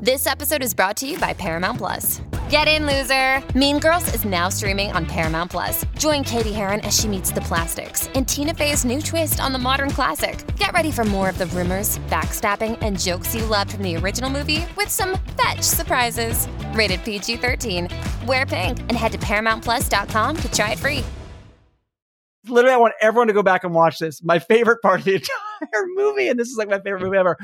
This episode is brought to you by Paramount+. Get in, loser! Mean Girls is now streaming on Paramount+. Join Katie Heron as she meets the plastics in Tina Fey's new twist on the modern classic. Get ready for more of the rumors, backstabbing, and jokes you loved from the original movie with some fetch surprises. Rated PG-13. Wear pink and head to ParamountPlus.com to try it free. Literally, I want everyone to go back and watch this. My favorite part of the entire movie, and this is like my favorite movie ever.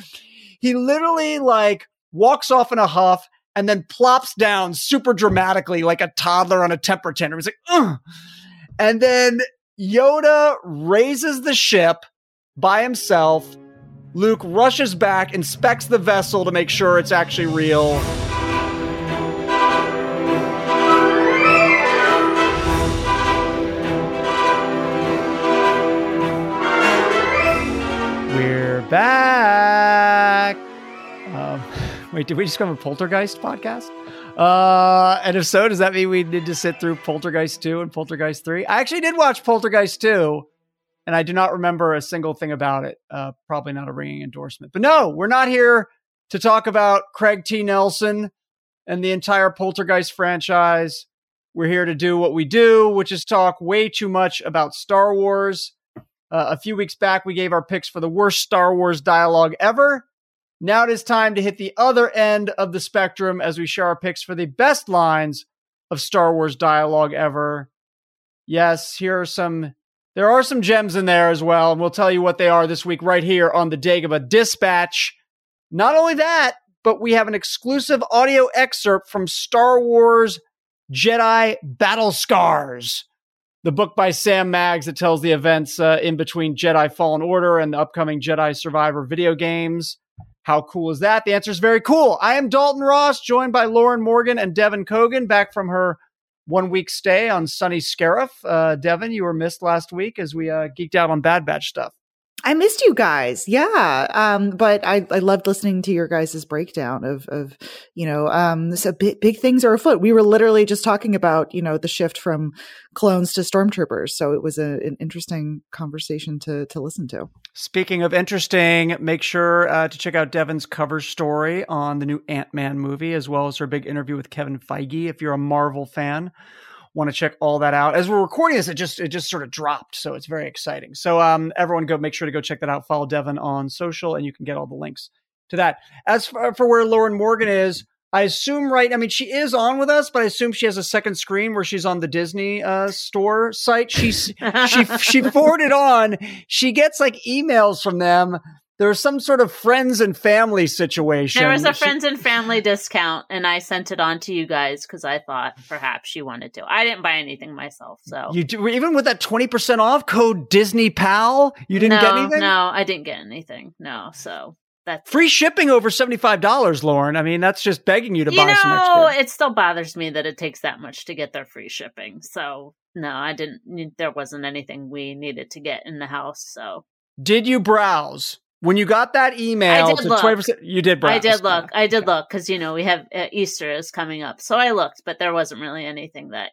He literally like walks off in a huff and then plops down super dramatically like a toddler on a temper tantrum. He's like, ugh. And then Yoda raises the ship by himself. Luke rushes back, inspects the vessel to make sure it's actually real. We're back. Wait, did we just come to Poltergeist podcast? And if so, does that mean we need to sit through Poltergeist 2 and Poltergeist 3? I actually did watch Poltergeist 2, and I do not remember a single thing about it. Probably not a ringing endorsement. But no, we're not here to talk about Craig T. Nelson and the entire Poltergeist franchise. We're here to do what we do, which is talk way too much about Star Wars. A few weeks back, we gave our picks for the worst Star Wars dialogue ever. Now it is time to hit the other end of the spectrum as we share our picks for the best lines of Star Wars dialogue ever. Yes, there are some gems in there as well, and we'll tell you what they are this week right here on the Dagobah Dispatch. Not only that, but we have an exclusive audio excerpt from Star Wars Jedi Battle Scars, the book by Sam Maggs that tells the events in between Jedi Fallen Order and the upcoming Jedi Survivor video games. How cool is that? The answer is very cool. I am Dalton Ross, joined by Lauren Morgan and Devin Kogan, back from her one-week stay on Sunny Scarif. Devin, you were missed last week as we geeked out on Bad Batch stuff. I missed you guys. Yeah. But I loved listening to your guys' breakdown of so big things are afoot. We were literally just talking about, the shift from clones to stormtroopers. So it was an interesting conversation to listen to. Speaking of interesting, make sure to check out Devin's cover story on the new Ant-Man movie, as well as her big interview with Kevin Feige. If you're a Marvel fan, want to check all that out. As we're recording this, it just sort of dropped, so it's very exciting. So everyone go make sure to go check that out. Follow Devin on social, and you can get all the links to that. As for where Lauren Morgan is, I assume she is on with us, but I assume she has a second screen where she's on the Disney store site. She forwarded on. She gets like emails from them. There's some sort of friends and family situation. There was a friends and family discount, and I sent it on to you guys because I thought perhaps she wanted to. I didn't buy anything myself, so you do, even with that 20% off code Disney Pal, you didn't get anything. No, I didn't get anything. No, so that's free shipping over $75, Lauren. I mean, that's just begging you to buy some extra. It still bothers me that it takes that much to get their free shipping. So no, I didn't. There wasn't anything we needed to get in the house. So did you browse? When you got that email, I did look. 20%, you did browse. I did look because, we have Easter is coming up. So I looked, but there wasn't really anything that,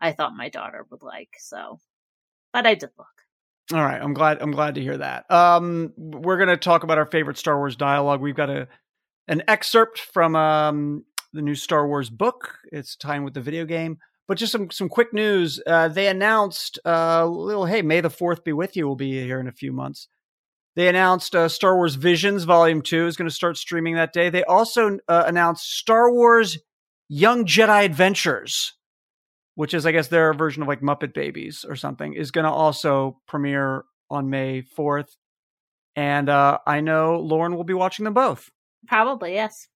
I thought my daughter would like. So, but I did look. All right. I'm glad to hear that. We're going to talk about our favorite Star Wars dialogue. We've got an excerpt from the new Star Wars book. It's tying with the video game. But just some quick news. They announced, hey, May the 4th be with you. We'll be here in a few months. They announced Star Wars Visions Volume 2 is going to start streaming that day. They also announced Star Wars Young Jedi Adventures, which is, I guess, their version of like Muppet Babies or something, is going to also premiere on May 4th. And I know Lauren will be watching them both. Probably, yes.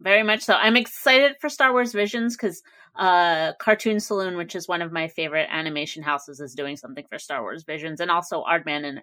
Very much so. I'm excited for Star Wars Visions because Cartoon Saloon, which is one of my favorite animation houses, is doing something for Star Wars Visions, and also Aardman and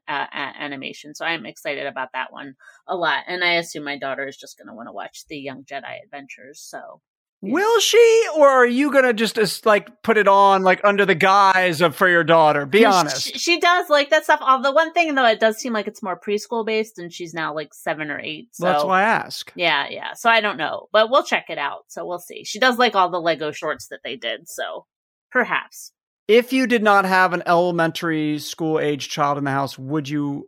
animation. So I'm excited about that one a lot. And I assume my daughter is just going to want to watch the Young Jedi Adventures. So will she, or are you going to just like put it on like under the guise of for your daughter? Be honest. She does like that stuff. Although one thing though, it does seem like it's more preschool based, and she's now like 7 or 8. So well, that's why I ask. Yeah. So I don't know, but we'll check it out. So we'll see. She does like all the Lego shorts that they did. So perhaps. If you did not have an elementary school age child in the house, would you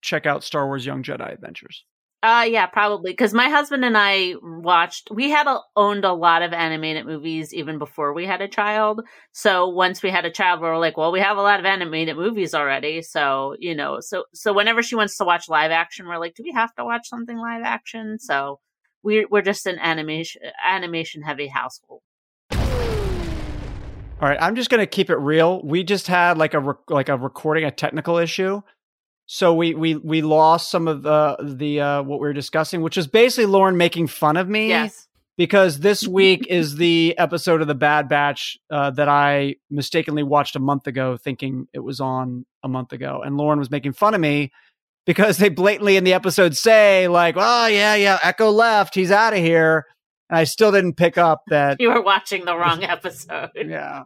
check out Star Wars Young Jedi Adventures? Yeah, probably. Because my husband and I watched, we had owned a lot of animated movies even before we had a child. So once we had a child, we were like, well, we have a lot of animated movies already. So, you know, so whenever she wants to watch live action, we're like, do we have to watch something live action? So we're just an animation heavy household. All right. I'm just going to keep it real. We just had like a recording, a technical issue. So we lost some of the what we were discussing, which is basically Lauren making fun of me. Yes. Because this week is the episode of the Bad Batch that I mistakenly watched a month ago, thinking it was on a month ago. And Lauren was making fun of me because they blatantly in the episode say like, oh, yeah, Echo left. He's out of here. And I still didn't pick up that. You were watching the wrong episode. Yeah.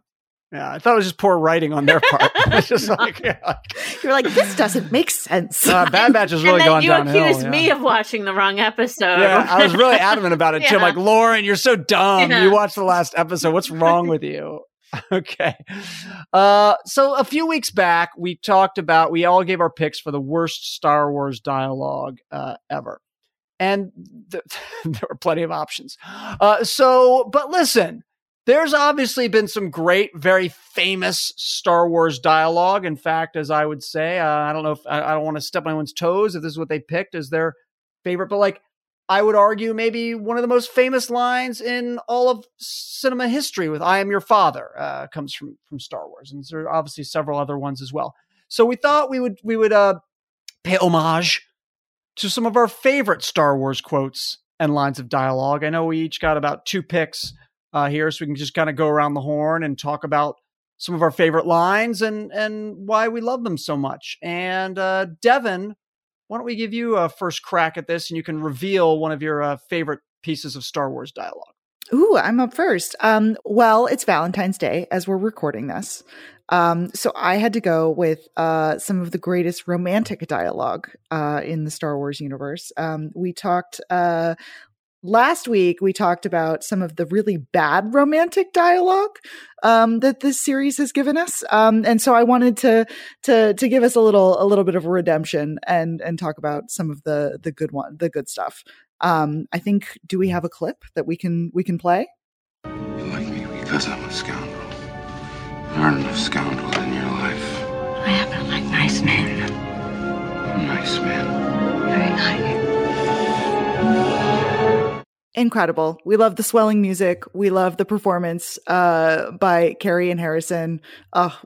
Yeah, I thought it was just poor writing on their part. It's just like, you're like, this doesn't make sense. Bad Batch is really going downhill. You accused me of watching the wrong episode. Yeah, I was really adamant about it too. I'm like, Lauren, you're so dumb. Yeah. You watched the last episode. What's wrong with you? Okay. So a few weeks back, we all gave our picks for the worst Star Wars dialogue ever. And there were plenty of options. But listen. There's obviously been some great, very famous Star Wars dialogue. In fact, as I would say, I don't know if I don't want to step on anyone's toes if this is what they picked as their favorite, but like I would argue maybe one of the most famous lines in all of cinema history with I Am Your Father comes from Star Wars. And there are obviously several other ones as well. So we thought we would pay homage to some of our favorite Star Wars quotes and lines of dialogue. I know we each got about two picks here, so we can just kind of go around the horn and talk about some of our favorite lines and why we love them so much. And Devin, why don't we give you a first crack at this, and you can reveal one of your favorite pieces of Star Wars dialogue. Ooh, I'm up first. Well, it's Valentine's Day as we're recording this. So I had to go with some of the greatest romantic dialogue in the Star Wars universe. Last week, we talked about some of the really bad romantic dialogue that this series has given us, and so I wanted to give us a little bit of redemption and talk about some of the good stuff. I think, do we have a clip that we can play? You like me because I'm a scoundrel. There aren't enough scoundrels in your life. I happen to like nice men. I'm a nice man. Very nice. Incredible. We love the swelling music. We love the performance by Carrie and Harrison.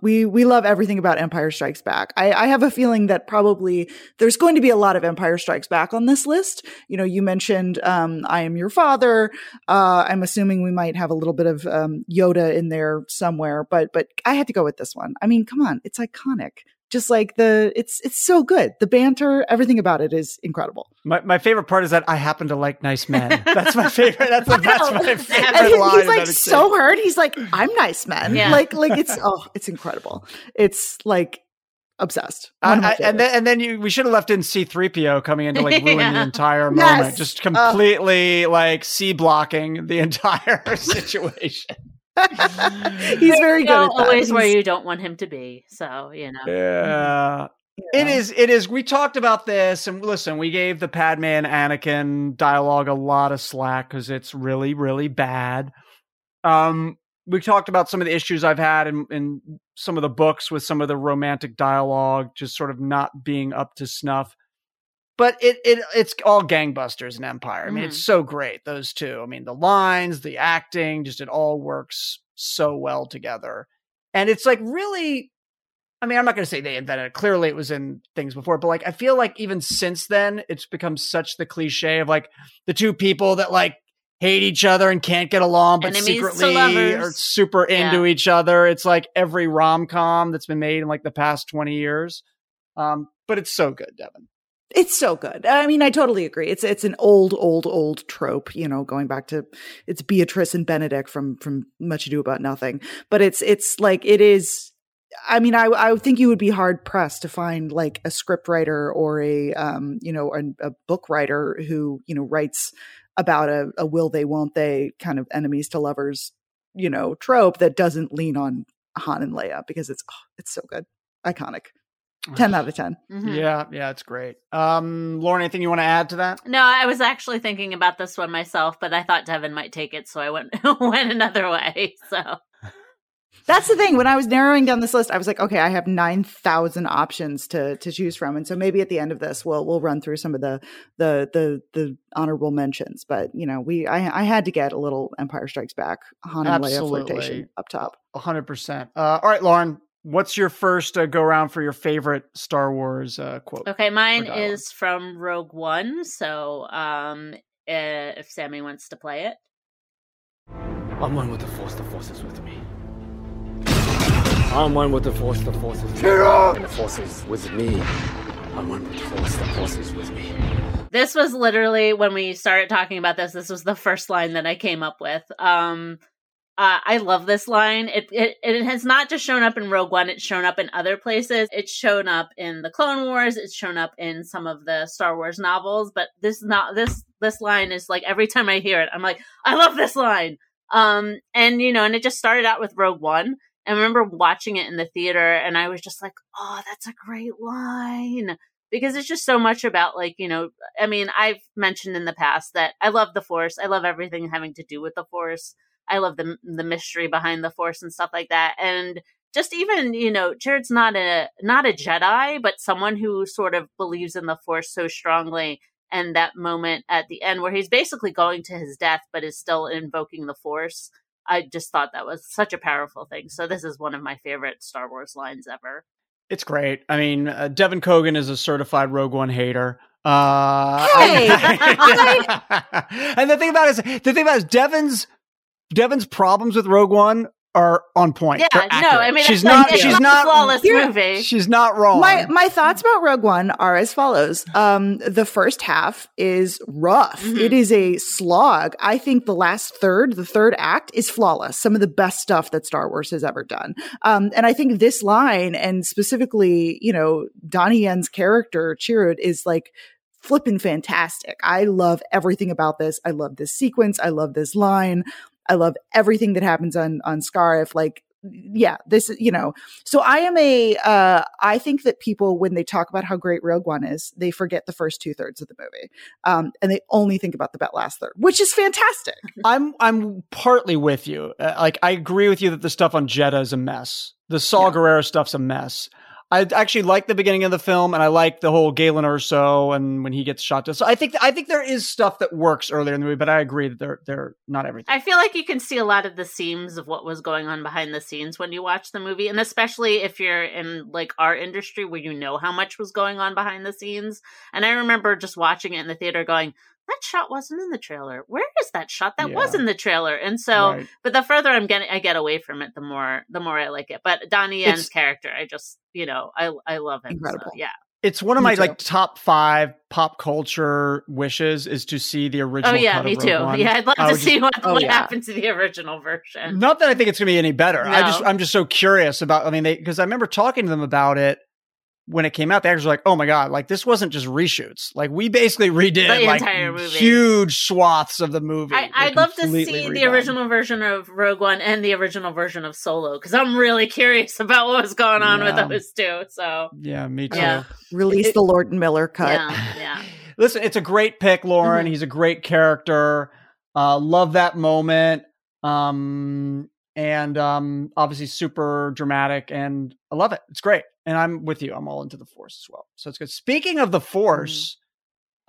We love everything about Empire Strikes Back. I have a feeling that probably there's going to be a lot of Empire Strikes Back on this list. You know, you mentioned I Am Your Father. I'm assuming we might have a little bit of Yoda in there somewhere, but I had to go with this one. I mean, come on. It's iconic. Just like it's so good. The banter, everything about it is incredible. My favorite part is that I happen to like nice men. That's my favorite. That's my favorite line. He's like so hurt. He's like, I'm nice men. Yeah. Like it's incredible. It's like obsessed. And then we should have left in C-3PO coming in to like ruin the entire moment. Yes. Just completely like C-blocking the entire situation. He's very good at that. Always where you don't want him to be. So, you know. Yeah. Yeah. It is. We talked about this, and listen, we gave the Padme and Anakin dialogue a lot of slack because it's really, really bad. We talked about some of the issues I've had in some of the books with some of the romantic dialogue, just sort of not being up to snuff. But it's all gangbusters in Empire. I mean, it's so great, those two. I mean, the lines, the acting, just it all works so well together. And it's like really, I mean, I'm not going to say they invented it. Clearly it was in things before, but like, I feel like even since then, it's become such the cliche of like the two people that like hate each other and can't get along, but enemies secretly are super into each other. It's like every rom-com that's been made in like the past 20 years. But it's so good, Devin. It's so good. I mean, I totally agree. It's an old trope, you know, going back to it's Beatrice and Benedict from Much Ado About Nothing. But it's like it is. I mean, I think you would be hard pressed to find like a script writer or a book writer who, you know, writes about a will they won't they kind of enemies to lovers, you know, trope that doesn't lean on Han and Leia because it's so good, iconic. 10 out of 10. Mm-hmm. Yeah, it's great. Lauren, anything you want to add to that? No, I was actually thinking about this one myself, but I thought Devin might take it, so I went another way. So that's the thing. When I was narrowing down this list, I was like, okay, I have 9,000 options to choose from, and so maybe at the end of this, we'll run through some of the honorable mentions. But you know, I had to get a little Empire Strikes Back, Han and Leia flirtation up top. 100%. All right, Lauren. What's your first go round for your favorite Star Wars quote? Okay, mine is from Rogue One. So if Sammy wants to play it. I'm one with the Force. The Force is with me. I'm one with the Force. The Force is with me. And the Force is with me. I'm one with the Force. The Force is with me. This was literally, when we started talking about this, this was the first line that I came up with. I love this line. It has not just shown up in Rogue One. It's shown up in other places. It's shown up in the Clone Wars. It's shown up in some of the Star Wars novels. But this line is like, every time I hear it, I'm like, I love this line. And it just started out with Rogue One. I remember watching it in the theater, and I was just like, oh, that's a great line. Because it's just so much about, like, you know, I mean, I've mentioned in the past that I love the Force. I love everything having to do with the Force. I love the mystery behind the Force and stuff like that. And just even, you know, Jared's not a Jedi, but someone who sort of believes in the Force so strongly. And that moment at the end where he's basically going to his death, but is still invoking the Force. I just thought that was such a powerful thing. So this is one of my favorite Star Wars lines ever. It's great. I mean, Devin Kogan is a certified Rogue One hater. Hey! And the thing about it is Devin's problems with Rogue One are on point. Yeah, no, I mean, she's not flawless movie. She's not wrong. My thoughts about Rogue One are as follows. The first half is rough. Mm-hmm. It is a slog. I think the third act is flawless. Some of the best stuff that Star Wars has ever done. And I think this line, and specifically, you know, Donnie Yen's character, Chirrut, is like flipping fantastic. I love everything about this. I love this sequence. I love this line. I love everything that happens on Scarif. Like, yeah, this is, you know, so I am I think that people, when they talk about how great Rogue One is, they forget the first 2/3 of the movie. And they only think about the last third, which is fantastic. I'm partly with you. Like, I agree with you that the stuff on Jedha is a mess. The Saw Gerrera stuff's a mess. I actually like the beginning of the film, and I like the whole Galen Erso and when he gets shot. So I think there is stuff that works earlier in the movie, but I agree that they're not everything. I feel like you can see a lot of the seams of what was going on behind the scenes when you watch the movie, and especially if you're in like our industry where you know how much was going on behind the scenes. And I remember just watching it in the theater going, that shot wasn't in the trailer. Where is that shot? That was in the trailer. And so, but the further I get away from it, the more I like it. But Donnie Yen's character, I just, you know, I love him. Incredible. So, yeah. It's one of my like top 5 pop culture wishes is to see the original. Oh yeah, me too. Yeah, I'd love to see what happened to the original version. Not that I think it's going to be any better. No. I'm just so curious about, I mean, because I remember talking to them about it. When it came out, the actors were like, oh my God, like this wasn't just reshoots. Like we basically redid the entire movie. Huge swaths of the movie. I'd love to see the original version of Rogue One and the original version of Solo, because I'm really curious about what was going on with those two. So yeah, me too. Yeah. Release the Lord and Miller cut. Yeah. Listen, it's a great pick, Lauren. Mm-hmm. He's a great character. Love that moment. And obviously super dramatic, and I love it. It's great. And I'm with you. I'm all into the Force as well. So it's good. Speaking of the Force,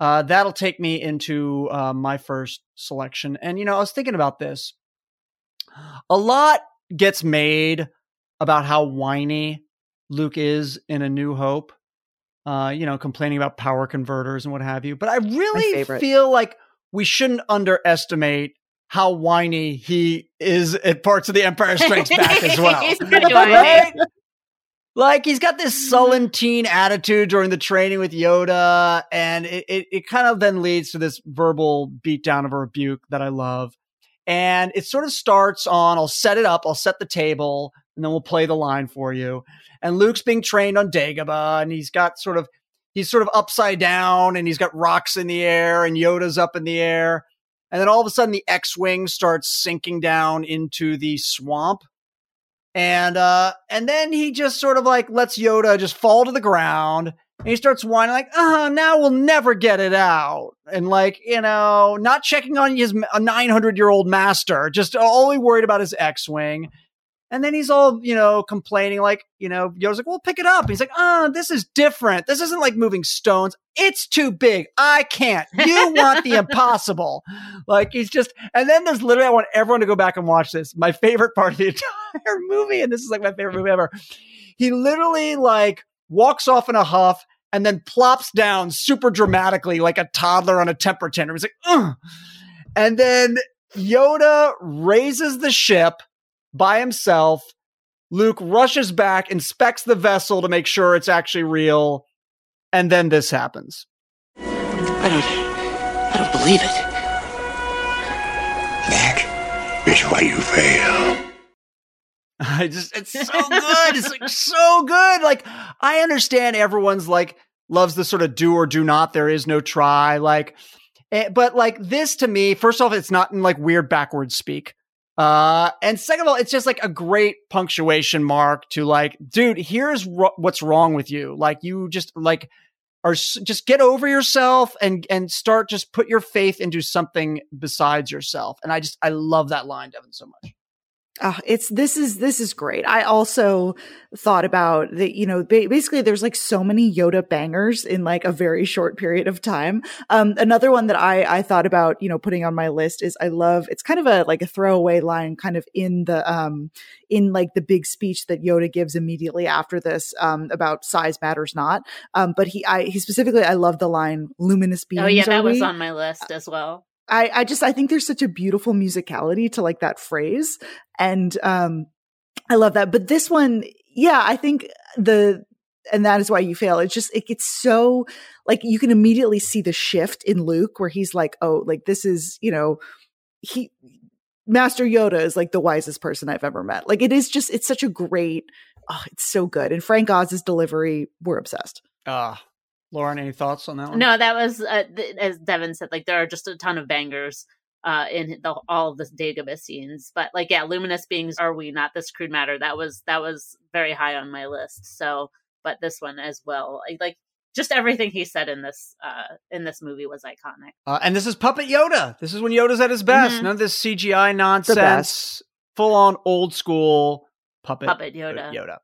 that'll take me into my first selection. And, you know, I was thinking about this. A lot gets made about how whiny Luke is in A New Hope, you know, complaining about power converters and what have you. But I really feel like we shouldn't underestimate how whiny he is at parts of The Empire Strikes Back as well. He's pretty whiny. Right? Like, he's got this sullen teen attitude during the training with Yoda, and it kind of then leads to this verbal beatdown of a rebuke that I love. And it sort of starts on, I'll set the table, and then we'll play the line for you. And Luke's being trained on Dagobah, and he's sort of upside down, and he's got rocks in the air, and Yoda's up in the air. And then all of a sudden, the X-Wing starts sinking down into the swamp. And then he just sort of like lets Yoda just fall to the ground, and he starts whining like, now we'll never get it out. And like, you know, not checking on his 900-year-old master, just only worried about his X-Wing. And then he's all, you know, complaining like, you know, Yoda's like, well, pick it up. And he's like, this is different. This isn't like moving stones. It's too big. I can't. You want the impossible. Like, he's just, and then there's literally, I want everyone to go back and watch this. My favorite part of the entire movie, and this is like my favorite movie ever. He literally like walks off in a huff and then plops down super dramatically like a toddler on a temper tantrum. He's like, ugh. And then Yoda raises the ship by himself. Luke rushes back, inspects the vessel to make sure it's actually real. And then this happens. I don't believe it. That is why you fail. It's so good. It's like so good. Like, I understand everyone's like, loves the sort of do or do not. There is no try. Like, but like this to me, first off, it's not in like weird backwards speak. And second of all, it's just like a great punctuation mark to like, dude, here's what's wrong with you. Like, you just like are just get over yourself and start, just put your faith into something besides yourself. And I love that line, Devin, so much. This is great. I also thought about the, you know, basically there's like so many Yoda bangers in like a very short period of time. Another one that I thought about, you know, putting on my list is, I love, it's kind of a, like a throwaway line kind of in the, in like the big speech that Yoda gives immediately after this, about size matters not. But he specifically, I love the line, luminous beings. Oh yeah, that was on my list as well. I think there's such a beautiful musicality to like that phrase. And I love that. But this one, yeah, I think and that is why you fail. It's just, it gets so like, you can immediately see the shift in Luke where he's like, oh, like this is, you know, Master Yoda is like the wisest person I've ever met. Like, it is just, it's such a great, it's so good. And Frank Oz's delivery, we're obsessed. Lauren, any thoughts on that one? No, that was, as Devin said, like, there are just a ton of bangers in all the Dagobah scenes. But, like, yeah, luminous beings, are we not this crude matter? That was very high on my list. So, but this one as well. Like, just everything he said in this movie was iconic. And this is Puppet Yoda. This is when Yoda's at his best. Mm-hmm. None of this CGI nonsense. Full-on old-school puppet Yoda.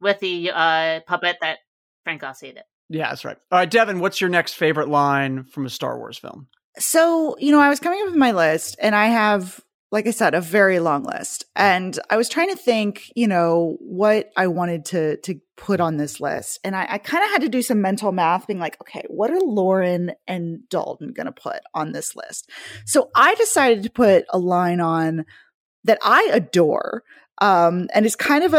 With the puppet that Frank Oz hated. Yeah, that's right. All right, Devin, what's your next favorite line from a Star Wars film? So, you know, I was coming up with my list, and I have, like I said, a very long list. And I was trying to think, you know, what I wanted to put on this list. And I kind of had to do some mental math, being like, okay, what are Lauren and Dalton going to put on this list? So I decided to put a line on that I adore. And it's kind of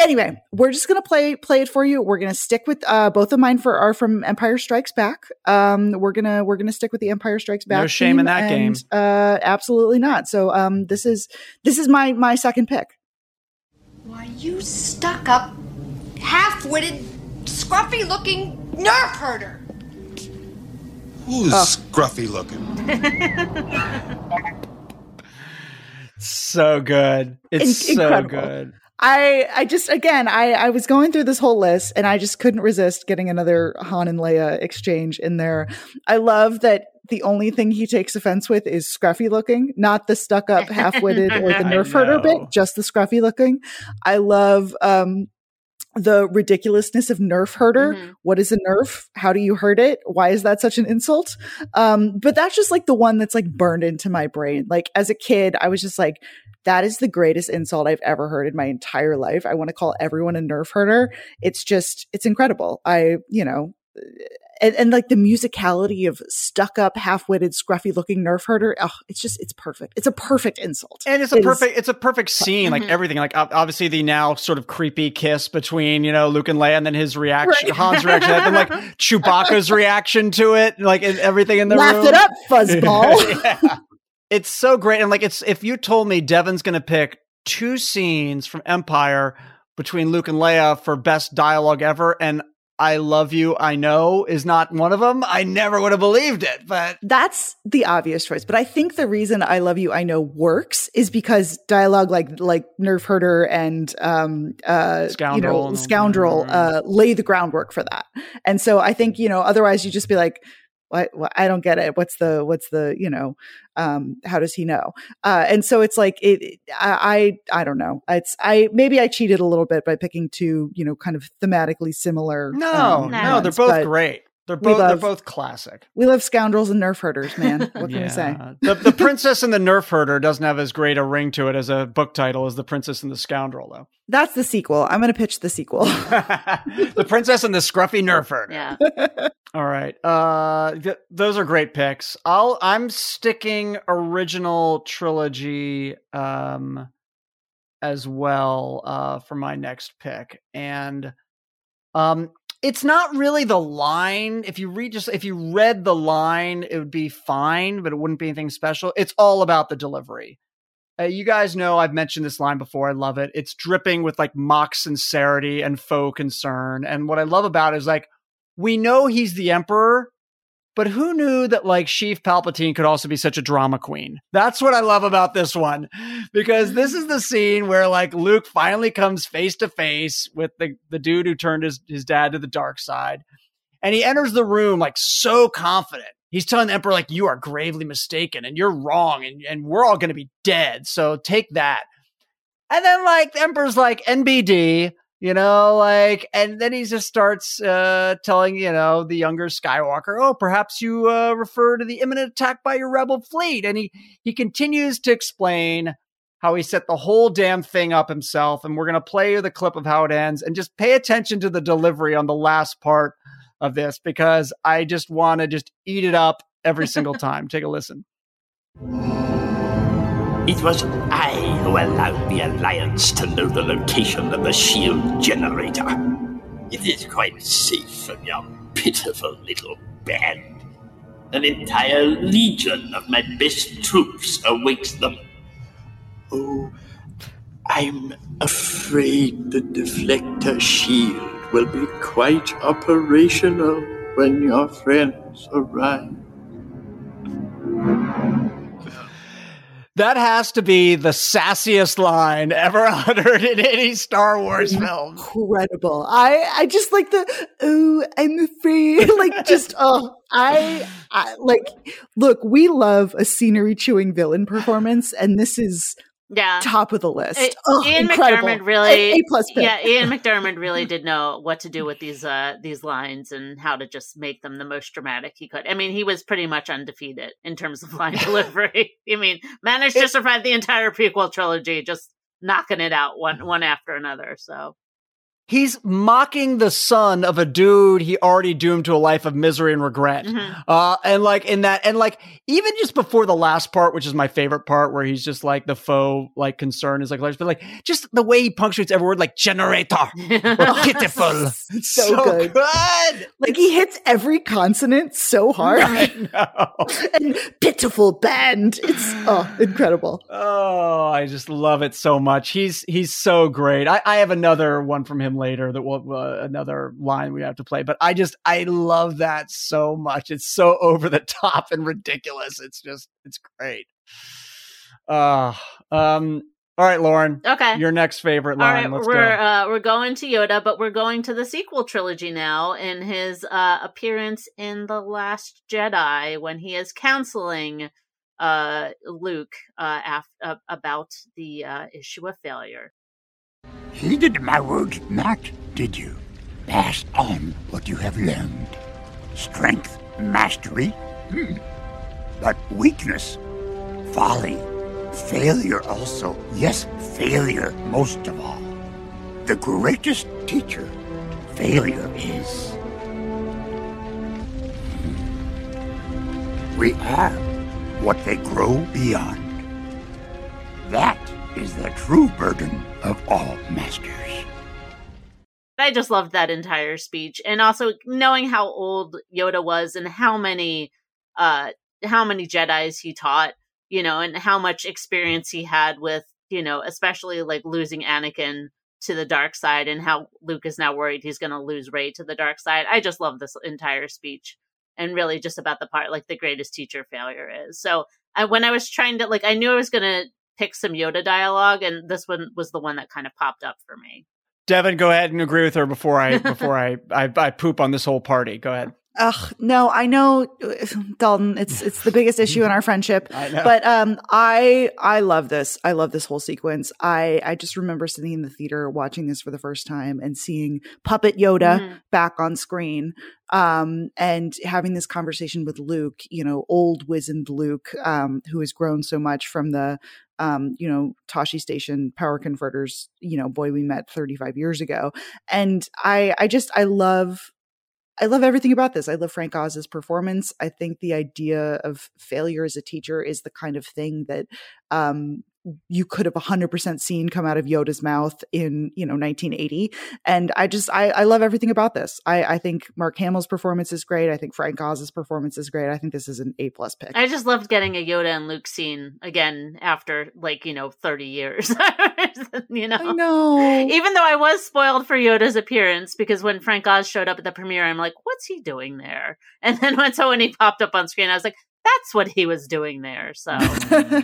anyway, we're just going to play it for you. We're going to stick with both of mine are from Empire Strikes Back. We're going to stick with the Empire Strikes Back. No shame in that game. Absolutely not. So this is my second pick. Why, you stuck up, half-witted, scruffy-looking nerve herder. Who's scruffy-looking? So good. It's incredible. So good. I just, again, I was going through this whole list, and I just couldn't resist getting another Han and Leia exchange in there. I love that the only thing he takes offense with is scruffy looking, not the stuck up, half-witted or the nerf herder bit, just the scruffy looking. I love the ridiculousness of nerf herder. Mm-hmm. What is a nerf? How do you hurt it? Why is that such an insult? But that's just like the one that's like burned into my brain. Like, as a kid, I was just like, that is the greatest insult I've ever heard in my entire life. I want to call everyone a nerf herder. It's just, it's incredible. And like the musicality of stuck up, half-witted, scruffy looking nerf herder. Oh, it's just, it's perfect. It's a perfect insult. And it's a perfect scene. Like, mm-hmm. Everything, like obviously the now sort of creepy kiss between, you know, Luke and Leia, and then his reaction, right. Han's reaction, and then like Chewbacca's reaction to it, like everything in the room. Laugh it up, fuzzball. Yeah. It's so great. And like, it's, if you told me Devin's going to pick two scenes from Empire between Luke and Leia for best dialogue ever, and I love you, I know is not one of them. I never would have believed it, but that's the obvious choice. But I think the reason I love you, I know works is because dialogue like Nerf Herder and Scoundrel lay the groundwork for that. And so I think, you know, otherwise you just be like, what? I don't get it. What's the, you know, how does he know? And so it's like, I don't know. Maybe I cheated a little bit by picking two, you know, kind of thematically similar. No, they're both great. They're both classic. We love Scoundrels and Nerf Herders, man. What can we say? The Princess and the Nerf Herder doesn't have as great a ring to it as a book title as The Princess and the Scoundrel, though. That's the sequel. I'm going to pitch the sequel. The Princess and the Scruffy Nerf Herder. Yeah. All right. Those are great picks. I'm sticking original trilogy as well for my next pick. And it's not really the line. If you read the line, it would be fine, but it wouldn't be anything special. It's all about the delivery. You guys know I've mentioned this line before. I love it. It's dripping with like mock sincerity and faux concern. And what I love about it is like, we know he's the emperor, but who knew that like Sheev Palpatine could also be such a drama queen? That's what I love about this one, because this is the scene where like Luke finally comes face to face with the dude who turned his dad to the dark side. And he enters the room like so confident. He's telling the emperor like, you are gravely mistaken and you're wrong and we're all going to be dead. So take that. And then like the emperor's like, NBD. You know, like, and then he just starts telling, you know, the younger Skywalker, oh, perhaps you refer to the imminent attack by your rebel fleet. And he continues to explain how he set the whole damn thing up himself. And we're going to play you the clip of how it ends and just pay attention to the delivery on the last part of this, because I just want to just eat it up every single time. Take a listen. It was I who allowed the Alliance to know the location of the shield generator. It is quite safe from your pitiful little band. An entire legion of my best troops awaits them. Oh, I'm afraid the deflector shield will be quite operational when your friends arrive. That has to be the sassiest line ever uttered in any Star Wars film. Incredible. I just like I'm afraid. Like, just, I like, look, we love a scenery chewing villain performance. And this is top of the list. Ian McDermott really, A+ pick. Yeah, Ian McDermott really did know what to do with these lines and how to just make them the most dramatic he could. I mean, he was pretty much undefeated in terms of line delivery. I mean, managed to survive the entire prequel trilogy, just knocking it out one after another. So he's mocking the son of a dude he already doomed to a life of misery and regret. Mm-hmm. And like in that, and like even just before the last part, which is my favorite part, where he's just like the faux like concern is like, but like just the way he punctuates every word, like generator, or pitiful. It's so good. Like he hits every consonant so hard. I know. And pitiful band. It's incredible. Oh, I just love it so much. He's so great. I have another one from him later that will another line we have to play, but I love that so much. It's so over the top and ridiculous. It's great. All right, Lauren. Okay. Your next favorite line. All right, let's go. We're going to Yoda, but we're going to the sequel trilogy now in his appearance in The Last Jedi when he is counseling Luke about the issue of failure. Heeded my words not, did you? Pass on what you have learned. Strength, mastery, but weakness, folly, failure also. Yes, failure most of all. The greatest teacher, failure is. We are what they grow beyond. That is the true burden of all masters. I just loved that entire speech, and also knowing how old Yoda was and how many Jedis he taught, you know, and how much experience he had with, you know, especially like losing Anakin to the dark side, and how Luke is now worried he's going to lose Rey to the dark side. I just love this entire speech, and really just about the part, like, the greatest teacher failure is. So when I was trying to, like, I knew I was going to pick some Yoda dialogue, and this one was the one that kind of popped up for me. Devin, go ahead and agree with her before I poop on this whole party. Go ahead. Ugh, no, I know, Dalton, it's the biggest issue in our friendship, I know. But I love this. I love this whole sequence. I just remember sitting in the theater watching this for the first time and seeing puppet Yoda back on screen, and having this conversation with Luke, you know, old wizened Luke, who has grown so much from the, you know, Tashi Station power converters, you know, boy we met 35 years ago. And I love everything about this. I love Frank Oz's performance. I think the idea of failure as a teacher is the kind of thing that you could have 100% seen come out of Yoda's mouth in, you know, 1980. And I love everything about this. I think Mark Hamill's performance is great. I think Frank Oz's performance is great. I think this is an A+ pick. I just loved getting a Yoda and Luke scene again after, like, you know, 30 years, you know? I know. Even though I was spoiled for Yoda's appearance, because when Frank Oz showed up at the premiere, I'm like, what's he doing there? And then when he popped up on screen, I was like, that's what he was doing there. So,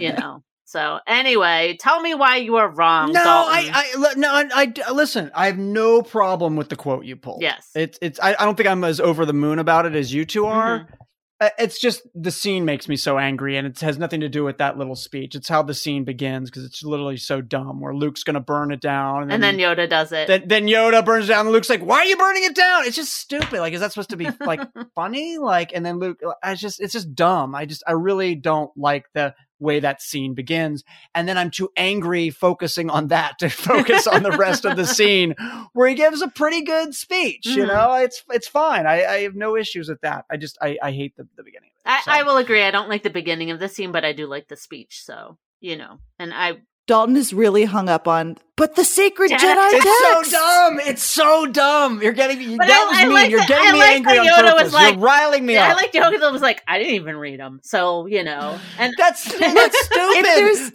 you know. So anyway, tell me why you are wrong. No, Dalton. I listen. I have no problem with the quote you pulled. Yes, it's. I don't think I'm as over the moon about it as you two are. Mm-hmm. It's just the scene makes me so angry, and it has nothing to do with that little speech. It's how the scene begins, because it's literally so dumb. Where Luke's going to burn it down, and then Yoda does it. Then Yoda burns it down, and Luke's like, "Why are you burning it down?" It's just stupid. Like, is that supposed to be like funny? Like, and then Luke, it's just dumb. I really don't like the way that scene begins, and then I'm too angry focusing on that to focus on the rest of the scene where he gives a pretty good speech. You know, it's fine. I have no issues with that. I just I hate the beginning of it, so. I will agree, I don't like the beginning of the scene, but I do like the speech, so, you know. And Dalton is really hung up on, but the sacred Jedi text. It's so dumb. It's so dumb. You're getting me. You're getting me angry on purpose. You're riling me up. I like Yoda was like, I didn't even read them. So, you know. And that's stupid.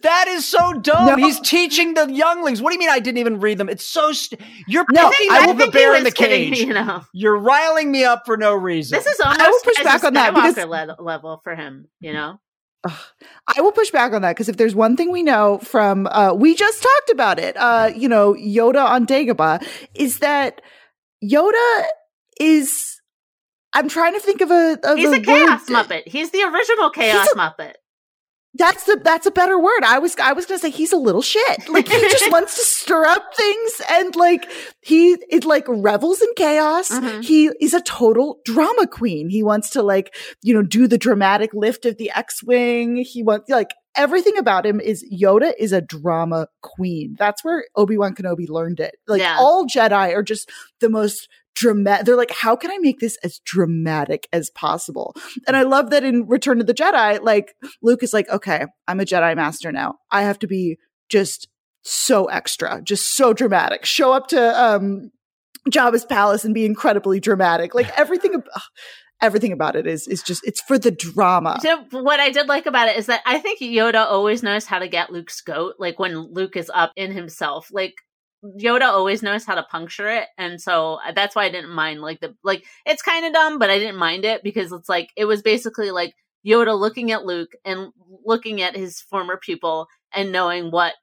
That is so dumb. No. He's teaching the younglings. What do you mean I didn't even read them? It's so you're putting the bear in the cage. Me, you know. You're riling me up for no reason. This is almost level for him, you know. I will push back on that, because if there's one thing we know from, we just talked about it, you know, Yoda on Dagobah, is that Yoda is, I'm trying to think of a chaos muppet. He's the original chaos muppet. That's a better word. I was going to say he's a little shit. Like, he just wants to stir up things, and like he revels in chaos. Mm-hmm. He is a total drama queen. He wants to, like, you know, do the dramatic lift of the X-Wing. He wants, like, everything about him is Yoda is a drama queen. That's where Obi-Wan Kenobi learned it. Like, all Jedi are just the most dramatic. They're like, how can I make this as dramatic as possible? And I love that in Return of the Jedi, like, Luke is like, okay, I'm a Jedi master now. I have to be just so extra, just so dramatic. Show up to Jabba's palace and be incredibly dramatic. Like, everything about it is just, it's for the drama. So what I did like about it is that I think Yoda always knows how to get Luke's goat. Like, when Luke is up in himself, like, Yoda always knows how to puncture it, and so that's why I didn't mind, like, the, like, it's kind of dumb, but I didn't mind it, because it's like, it was basically like Yoda looking at Luke and looking at his former pupil and knowing what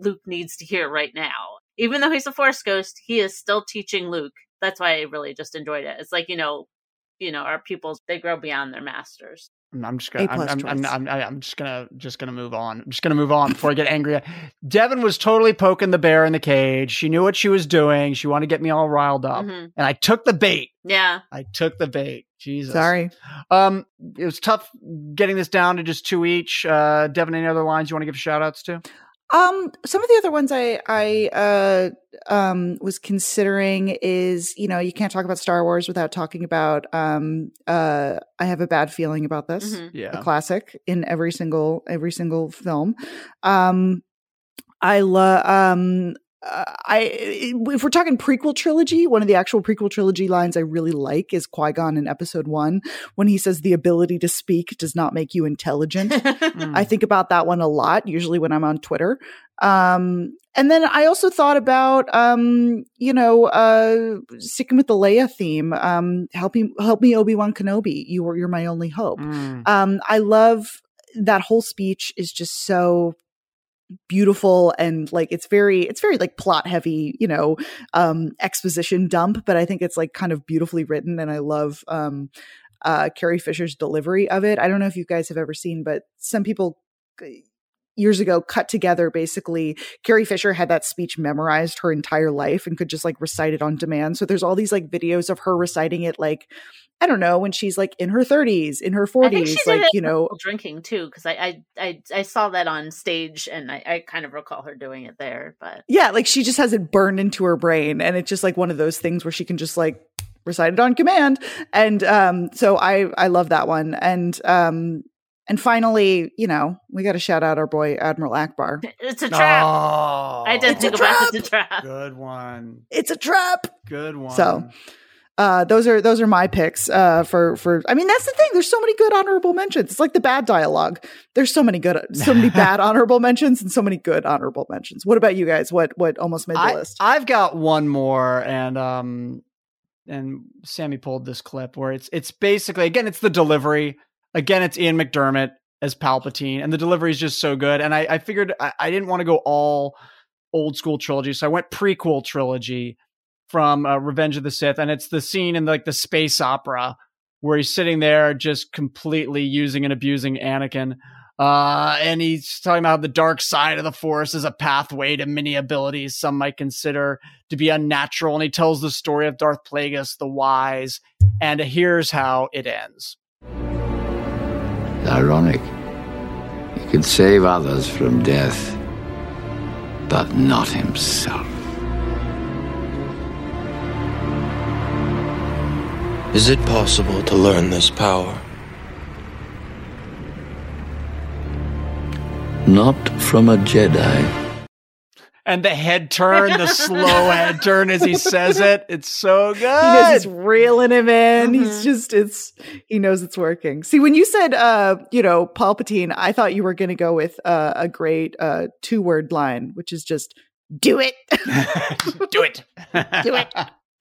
Luke needs to hear right now. Even though he's a Force ghost, he is still teaching Luke. That's why I really just enjoyed it. It's like, you know, our pupils, they grow beyond their masters. I'm just gonna move on before I get angry. Devin was totally poking the bear in the cage. She knew what she was doing. She wanted to get me all riled up, and I took the bait. Yeah, I took the bait. Jesus, sorry. It was tough getting this down to just two each. Devin, any other lines you want to give shout outs to? Some of the other ones I was considering is, you know, you can't talk about Star Wars without talking about, I have a bad feeling about this. Mm-hmm. Yeah. A classic in every single film. I love, If we're talking prequel trilogy, one of the actual prequel trilogy lines I really like is Qui-Gon in Episode 1 when he says the ability to speak does not make you intelligent. I think about that one a lot, usually when I'm on Twitter. And then I also thought about, sticking with the Leia theme, help me, Obi-Wan Kenobi, you're my only hope. I love that whole speech is just so beautiful, and like it's very like plot heavy, exposition dump, but I think it's like kind of beautifully written, and I love Carrie Fisher's delivery of it. I don't know if you guys have ever seen, but some people years ago cut together, basically Carrie Fisher had that speech memorized her entire life and could just like recite it on demand. So there's all these like videos of her reciting it, like I don't know, when she's like in her 30s, in her 40s, I think she did like, it drinking too, because I saw that on stage, and I kind of recall her doing it there. But yeah, like she just has it burned into her brain, and it's just like one of those things where she can just like recite it on command. And so I love that one. And and finally, we got to shout out our boy, Admiral Akbar. It's a trap. Oh, I didn't think about it. It's a trap. Good one. It's a trap. Good one. So those are my picks for. I mean, that's the thing. There's so many good honorable mentions. It's like the bad dialogue. There's so many bad honorable mentions and so many good honorable mentions. What about you guys? What almost made the list? I've got one more, and Sammy pulled this clip where it's basically, again, it's the delivery. Again, it's Ian McDermott as Palpatine, and the delivery is just so good. And I figured I didn't want to go all old school trilogy, so I went prequel trilogy from Revenge of the Sith, and it's the scene in the space opera where he's sitting there just completely using and abusing Anakin, and he's talking about the dark side of the Force is a pathway to many abilities some might consider to be unnatural, and he tells the story of Darth Plagueis the Wise, and here's how it ends. Ironic. He could save others from death, but not himself. Is it possible to learn this power? Not from a Jedi. And the head turn, the slow head turn as he says it. It's so good. He knows he's reeling him in. Mm-hmm. He's just, he knows it's working. See, when you said, Palpatine, I thought you were going to go with a great two-word line, which is just, do it. Do it. Do it.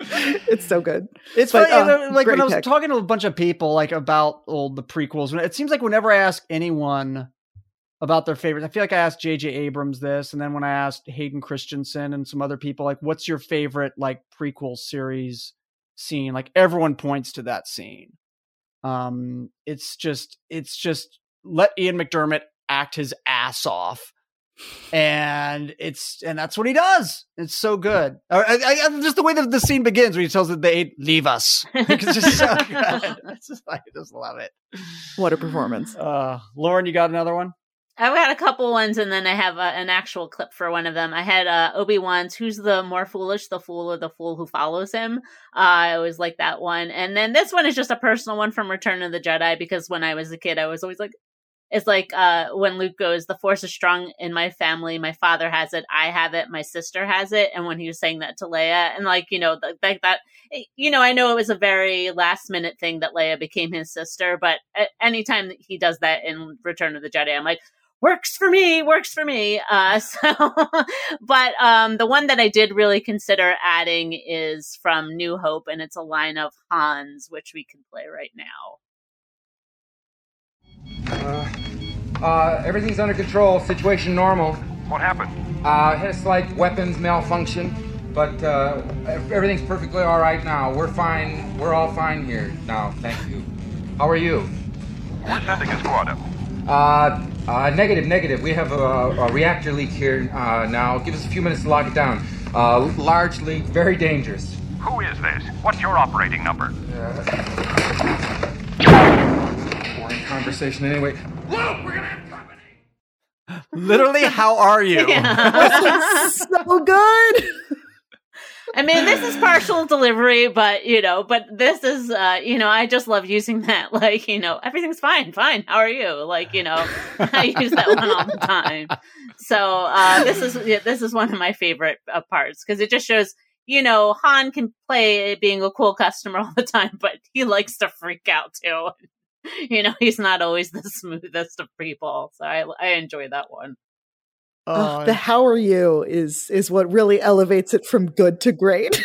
It's so good. It's funny. When I was talking to a bunch of people about the prequels, it seems like whenever I ask anyone about their favorites. I feel like I asked J.J. Abrams this, and then when I asked Hayden Christensen and some other people, what's your favorite prequel series scene? Everyone points to that scene. It's just let Ian McDermott act his ass off, and that's what he does. It's so good. Just the way that the scene begins, where he tells them, "Leave us." It's just so good. I just love it. What a performance! Lauren, you got another one? I've got a couple ones, and then I have an actual clip for one of them. I had Obi-Wan's "Who's the more foolish, the fool or the fool who follows him?" I always like that one. And then this one is just a personal one from Return of the Jedi, because when I was a kid, I was always when Luke goes, "The Force is strong in my family. My father has it. I have it. My sister has it." And when he was saying that to Leia, and I know it was a very last minute thing that Leia became his sister, but anytime he does that in Return of the Jedi, I'm like, works for me. The one that I did really consider adding is from New Hope, and it's a line of Han's, which we can play right now. Everything's under control. Situation normal. What happened? Had a slight weapons malfunction, but everything's perfectly all right now. We're fine. We're all fine here now. Thank you. How are you? We're sending a squad up. Negative. We have a reactor leak here now. Give us a few minutes to lock it down. Large leak, very dangerous. Who is this? What's your operating number? Boring conversation anyway. Luke, we're gonna have company! Literally, how are you? Yeah. This is so good! I mean, this is partial delivery, but this is, I just love using that. Like, everything's fine. How are you? Like, I use that one all the time. So this is one of my favorite parts because it just shows, Han can play being a cool customer all the time, but he likes to freak out too. He's not always the smoothest of people. So I enjoy that one. The how are you is what really elevates it from good to great.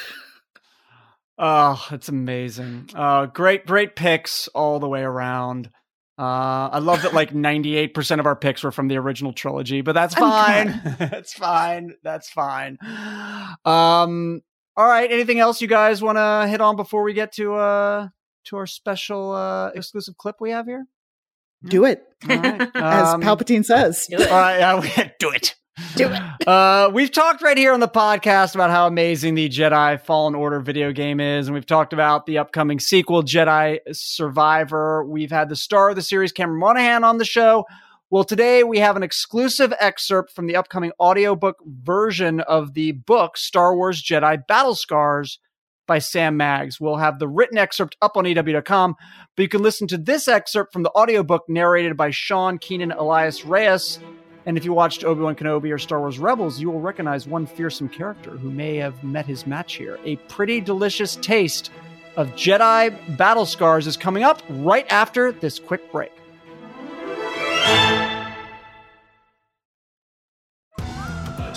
Oh, that's amazing. Great picks all the way around. I love that 98% of our picks were from the original trilogy, but that's fine. That's fine. All right. Anything else you guys want to hit on before we get to our special exclusive clip we have here? Do it. All right. As Palpatine says. Do it. Do it. Do it. We've talked right here on the podcast about how amazing the Jedi Fallen Order video game is. And we've talked about the upcoming sequel, Jedi Survivor. We've had the star of the series, Cameron Monaghan, on the show. Well, today we have an exclusive excerpt from the upcoming audiobook version of the book, Star Wars Jedi Battle Scars, by Sam Maggs. We'll have the written excerpt up on EW.com, but you can listen to this excerpt from the audiobook narrated by Sean Keenan Elias Reyes. And if you watched Obi-Wan Kenobi or Star Wars Rebels, you will recognize one fearsome character who may have met his match here. A pretty delicious taste of Jedi Battle Scars is coming up right after this quick break.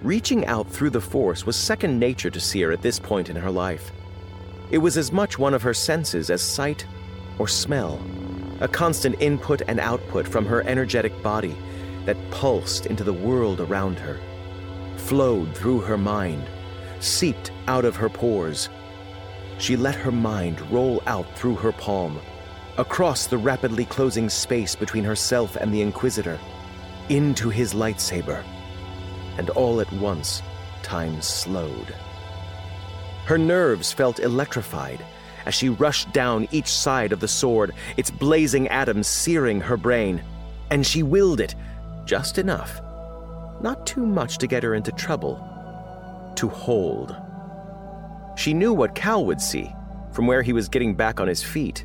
Reaching out through the Force was second nature to Seer at this point in her life. It was as much one of her senses as sight or smell, a constant input and output from her energetic body that pulsed into the world around her, flowed through her mind, seeped out of her pores. She let her mind roll out through her palm, across the rapidly closing space between herself and the Inquisitor, into his lightsaber. And all at once, time slowed. Her nerves felt electrified as she rushed down each side of the sword, its blazing atoms searing her brain, and she willed it just enough, not too much to get her into trouble, to hold. She knew what Cal would see from where he was getting back on his feet.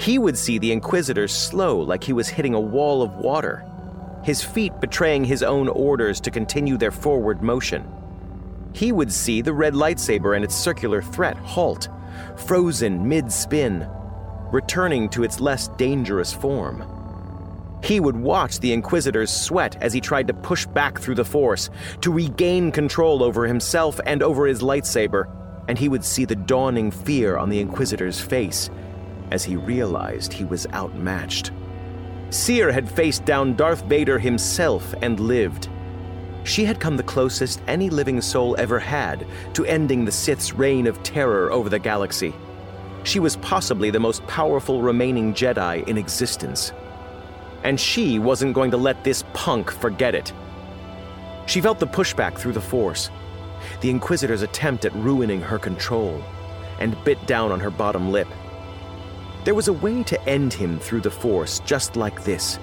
He would see the Inquisitor slow like he was hitting a wall of water, his feet betraying his own orders to continue their forward motion. He would see the red lightsaber and its circular threat halt, frozen mid-spin, returning to its less dangerous form. He would watch the Inquisitor's sweat as he tried to push back through the Force, to regain control over himself and over his lightsaber, and he would see the dawning fear on the Inquisitor's face as he realized he was outmatched. Seer had faced down Darth Vader himself and lived. She had come the closest any living soul ever had to ending the Sith's reign of terror over the galaxy. She was possibly the most powerful remaining Jedi in existence. And she wasn't going to let this punk forget it. She felt the pushback through the Force, the Inquisitor's attempt at ruining her control, and bit down on her bottom lip. There was a way to end him through the Force just like this,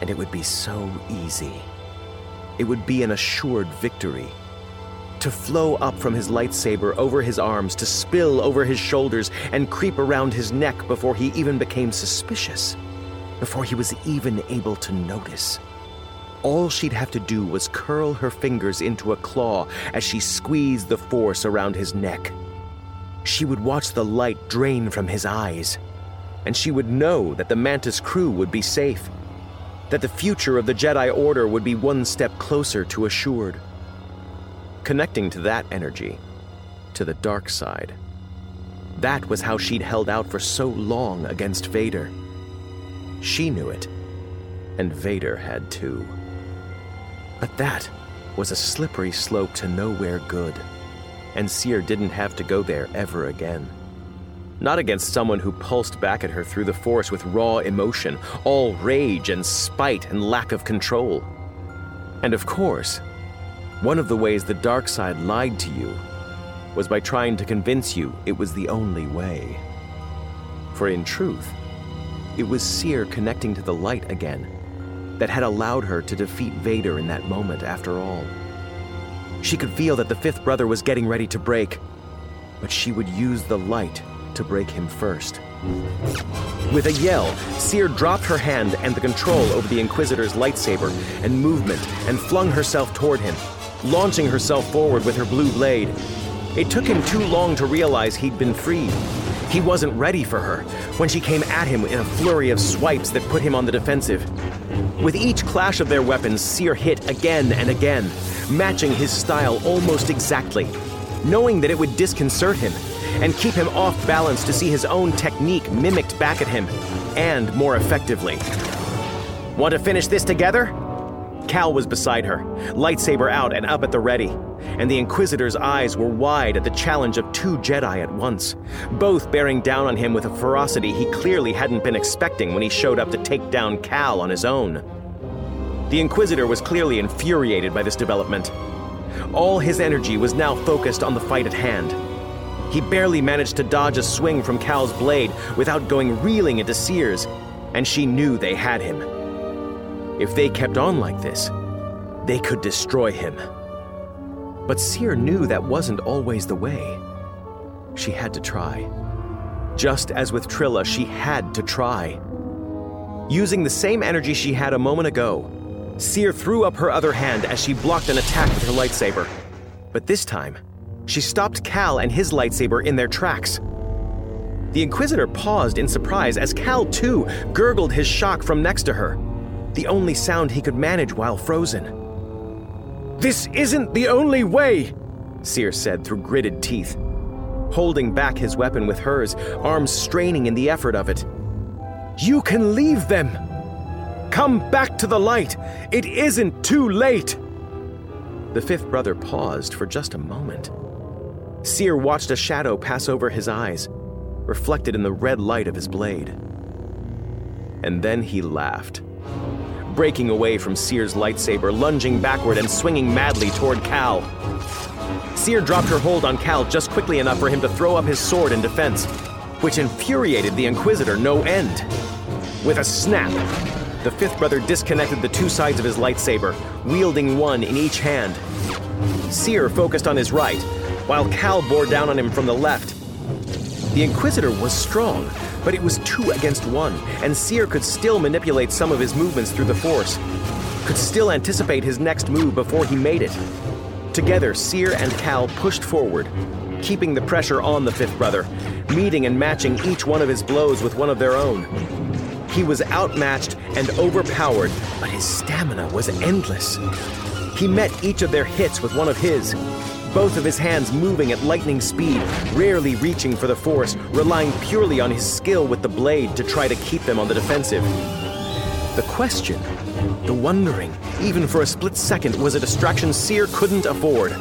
and it would be so easy. It would be an assured victory. To flow up from his lightsaber over his arms, to spill over his shoulders and creep around his neck before he even became suspicious, before he was even able to notice. All she'd have to do was curl her fingers into a claw as she squeezed the Force around his neck. She would watch the light drain from his eyes, and she would know that the Mantis crew would be safe, that the future of the Jedi Order would be one step closer to assured. Connecting to that energy, to the dark side. That was how she'd held out for so long against Vader. She knew it, and Vader had too. But that was a slippery slope to nowhere good, and Seer didn't have to go there ever again. Not against someone who pulsed back at her through the Force with raw emotion, all rage and spite and lack of control. And of course, one of the ways the dark side lied to you was by trying to convince you it was the only way. For in truth, it was Seer connecting to the light again that had allowed her to defeat Vader in that moment after all. She could feel that the fifth brother was getting ready to break, but she would use the light to break him first. With a yell, Seer dropped her hand and the control over the Inquisitor's lightsaber and movement and flung herself toward him, launching herself forward with her blue blade. It took him too long to realize he'd been freed. He wasn't ready for her when she came at him in a flurry of swipes that put him on the defensive. With each clash of their weapons, Seer hit again and again, matching his style almost exactly, knowing that it would disconcert him and keep him off balance to see his own technique mimicked back at him, and more effectively. Want to finish this together? Cal was beside her, lightsaber out and up at the ready, and the Inquisitor's eyes were wide at the challenge of two Jedi at once, both bearing down on him with a ferocity he clearly hadn't been expecting when he showed up to take down Cal on his own. The Inquisitor was clearly infuriated by this development. All his energy was now focused on the fight at hand. He barely managed to dodge a swing from Cal's blade without going reeling into Seer's, and she knew they had him. If they kept on like this, they could destroy him. But Seer knew that wasn't always the way. She had to try. Just as with Trilla, she had to try. Using the same energy she had a moment ago, Seer threw up her other hand as she blocked an attack with her lightsaber. But this time, she stopped Cal and his lightsaber in their tracks. The Inquisitor paused in surprise as Cal, too, gurgled his shock from next to her, the only sound he could manage while frozen. "This isn't the only way," Seer said through gritted teeth, holding back his weapon with hers, arms straining in the effort of it. "You can leave them. Come back to the light. It isn't too late." The fifth brother paused for just a moment. Seer watched a shadow pass over his eyes, reflected in the red light of his blade. And then he laughed, breaking away from Seer's lightsaber, lunging backward and swinging madly toward Cal. Seer dropped her hold on Cal just quickly enough for him to throw up his sword in defense, which infuriated the Inquisitor no end. With a snap, the fifth brother disconnected the two sides of his lightsaber, wielding one in each hand. Seer focused on his right, while Cal bore down on him from the left. The Inquisitor was strong, but it was 2 against 1, and Seer could still manipulate some of his movements through the Force, could still anticipate his next move before he made it. Together, Seer and Cal pushed forward, keeping the pressure on the fifth brother, meeting and matching each one of his blows with one of their own. He was outmatched and overpowered, but his stamina was endless. He met each of their hits with one of his, both of his hands moving at lightning speed, rarely reaching for the Force, relying purely on his skill with the blade to try to keep them on the defensive. The question, the wondering, even for a split second, was a distraction Seer couldn't afford.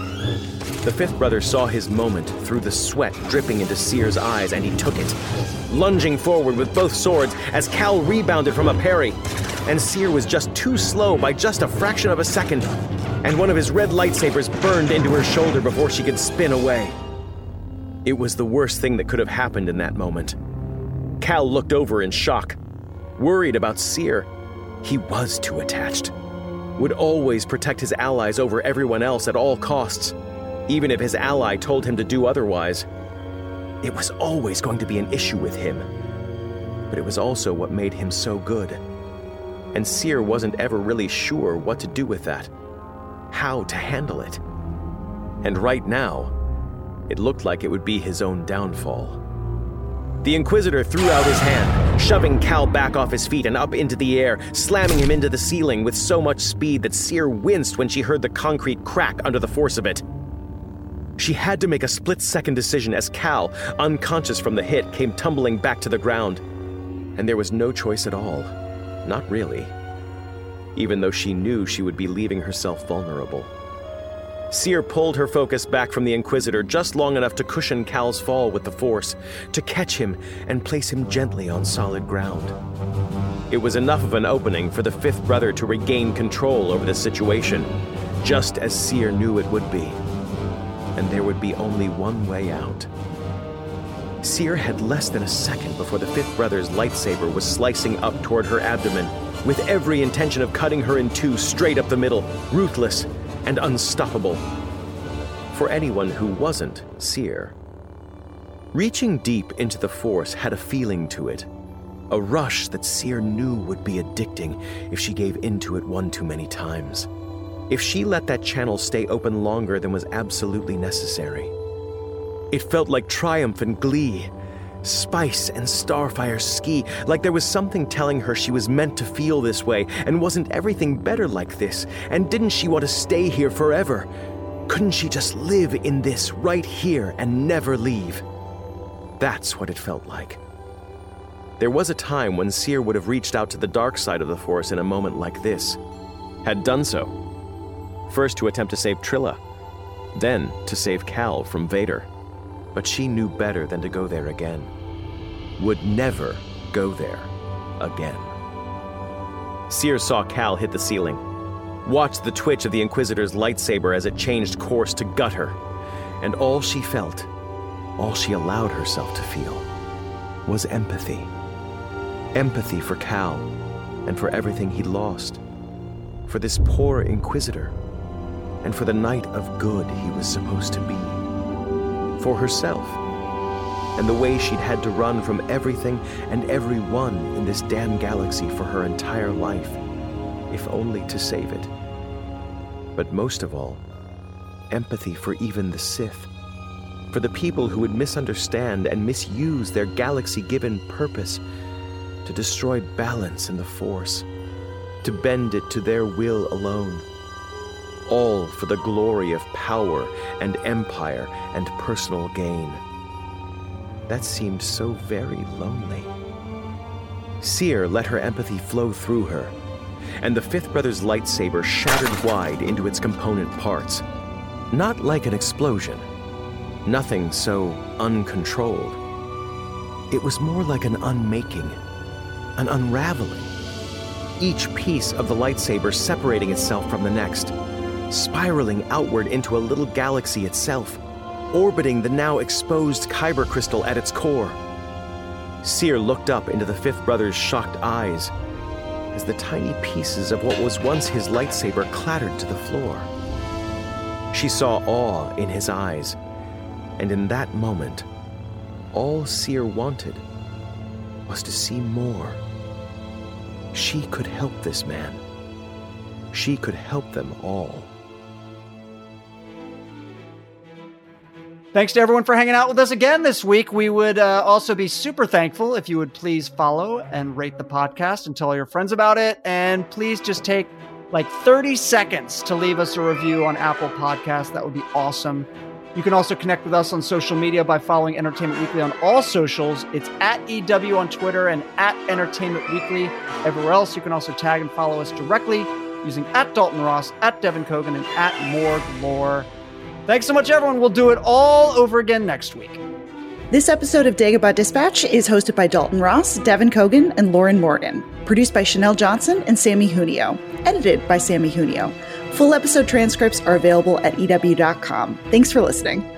The fifth brother saw his moment through the sweat dripping into Seer's eyes, and he took it, lunging forward with both swords as Cal rebounded from a parry. And Seer was just too slow by just a fraction of a second, and one of his red lightsabers burned into her shoulder before she could spin away. It was the worst thing that could have happened in that moment. Cal looked over in shock, worried about Seer. He was too attached, would always protect his allies over everyone else at all costs, even if his ally told him to do otherwise. It was always going to be an issue with him, but it was also what made him so good. And Seer wasn't ever really sure what to do with that, how to handle it. And right now, it looked like it would be his own downfall. The Inquisitor threw out his hand, shoving Cal back off his feet and up into the air, slamming him into the ceiling with so much speed that Seer winced when she heard the concrete crack under the force of it. She had to make a split-second decision as Cal, unconscious from the hit, came tumbling back to the ground. And there was no choice at all. Not really. even though she knew she would be leaving herself vulnerable. Seer pulled her focus back from the Inquisitor just long enough to cushion Cal's fall with the Force, to catch him and place him gently on solid ground. It was enough of an opening for the fifth brother to regain control over the situation, just as Seer knew it would be. And there would be only one way out. Seer had less than a second before the fifth brother's lightsaber was slicing up toward her abdomen, with every intention of cutting her in two straight up the middle, ruthless and unstoppable. For anyone who wasn't Seer. Reaching deep into the Force had a feeling to it, a rush that Seer knew would be addicting if she gave into it one too many times, if she let that channel stay open longer than was absolutely necessary. It felt like triumph and glee, spice and starfire ski, like there was something telling her she was meant to feel this way, and wasn't everything better like this, and didn't she want to stay here forever? Couldn't she just live in this right here and never leave? That's what it felt like. There was a time when Seer would have reached out to the dark side of the Force in a moment like this, had done so. First to attempt to save Trilla, then to save Cal from Vader. But she knew better than to go there again. Would never go there again. Seer saw Cal hit the ceiling, watched the twitch of the Inquisitor's lightsaber as it changed course to gut her, and all she felt, all she allowed herself to feel, was empathy. Empathy for Cal and for everything he'd lost, for this poor Inquisitor, and for the knight of good he was supposed to be. For herself, and the way she'd had to run from everything and everyone in this damn galaxy for her entire life, if only to save it. But most of all, empathy for even the Sith, for the people who would misunderstand and misuse their galaxy-given purpose to destroy balance in the Force, to bend it to their will alone. All for the glory of power and empire and personal gain. That seemed so very lonely. Seer let her empathy flow through her, and the fifth brother's lightsaber shattered wide into its component parts. Not like an explosion, nothing so uncontrolled. It was more like an unmaking, an unraveling. Each piece of the lightsaber separating itself from the next, spiraling outward into a little galaxy itself, orbiting the now exposed kyber crystal at its core. Seer looked up into the fifth brother's shocked eyes as the tiny pieces of what was once his lightsaber clattered to the floor. She saw awe in his eyes, and in that moment, all Seer wanted was to see more. She could help this man. She could help them all. Thanks to everyone for hanging out with us again this week. We would also be super thankful if you would please follow and rate the podcast and tell your friends about it. And please just take like 30 seconds to leave us a review on Apple Podcasts. That would be awesome. You can also connect with us on social media by following Entertainment Weekly on all socials. It's at EW on Twitter and at Entertainment Weekly everywhere else. You can also tag and follow us directly using at Dalton Ross, at Devin Kogan, and at Morg Lore. Thanks so much, everyone. We'll do it all over again next week. This episode of Dagobah Dispatch is hosted by Dalton Ross, Devin Kogan, and Lauren Morgan. Produced by Chanel Johnson and Sammy Junio. Edited by Sammy Junio. Full episode transcripts are available at EW.com. Thanks for listening.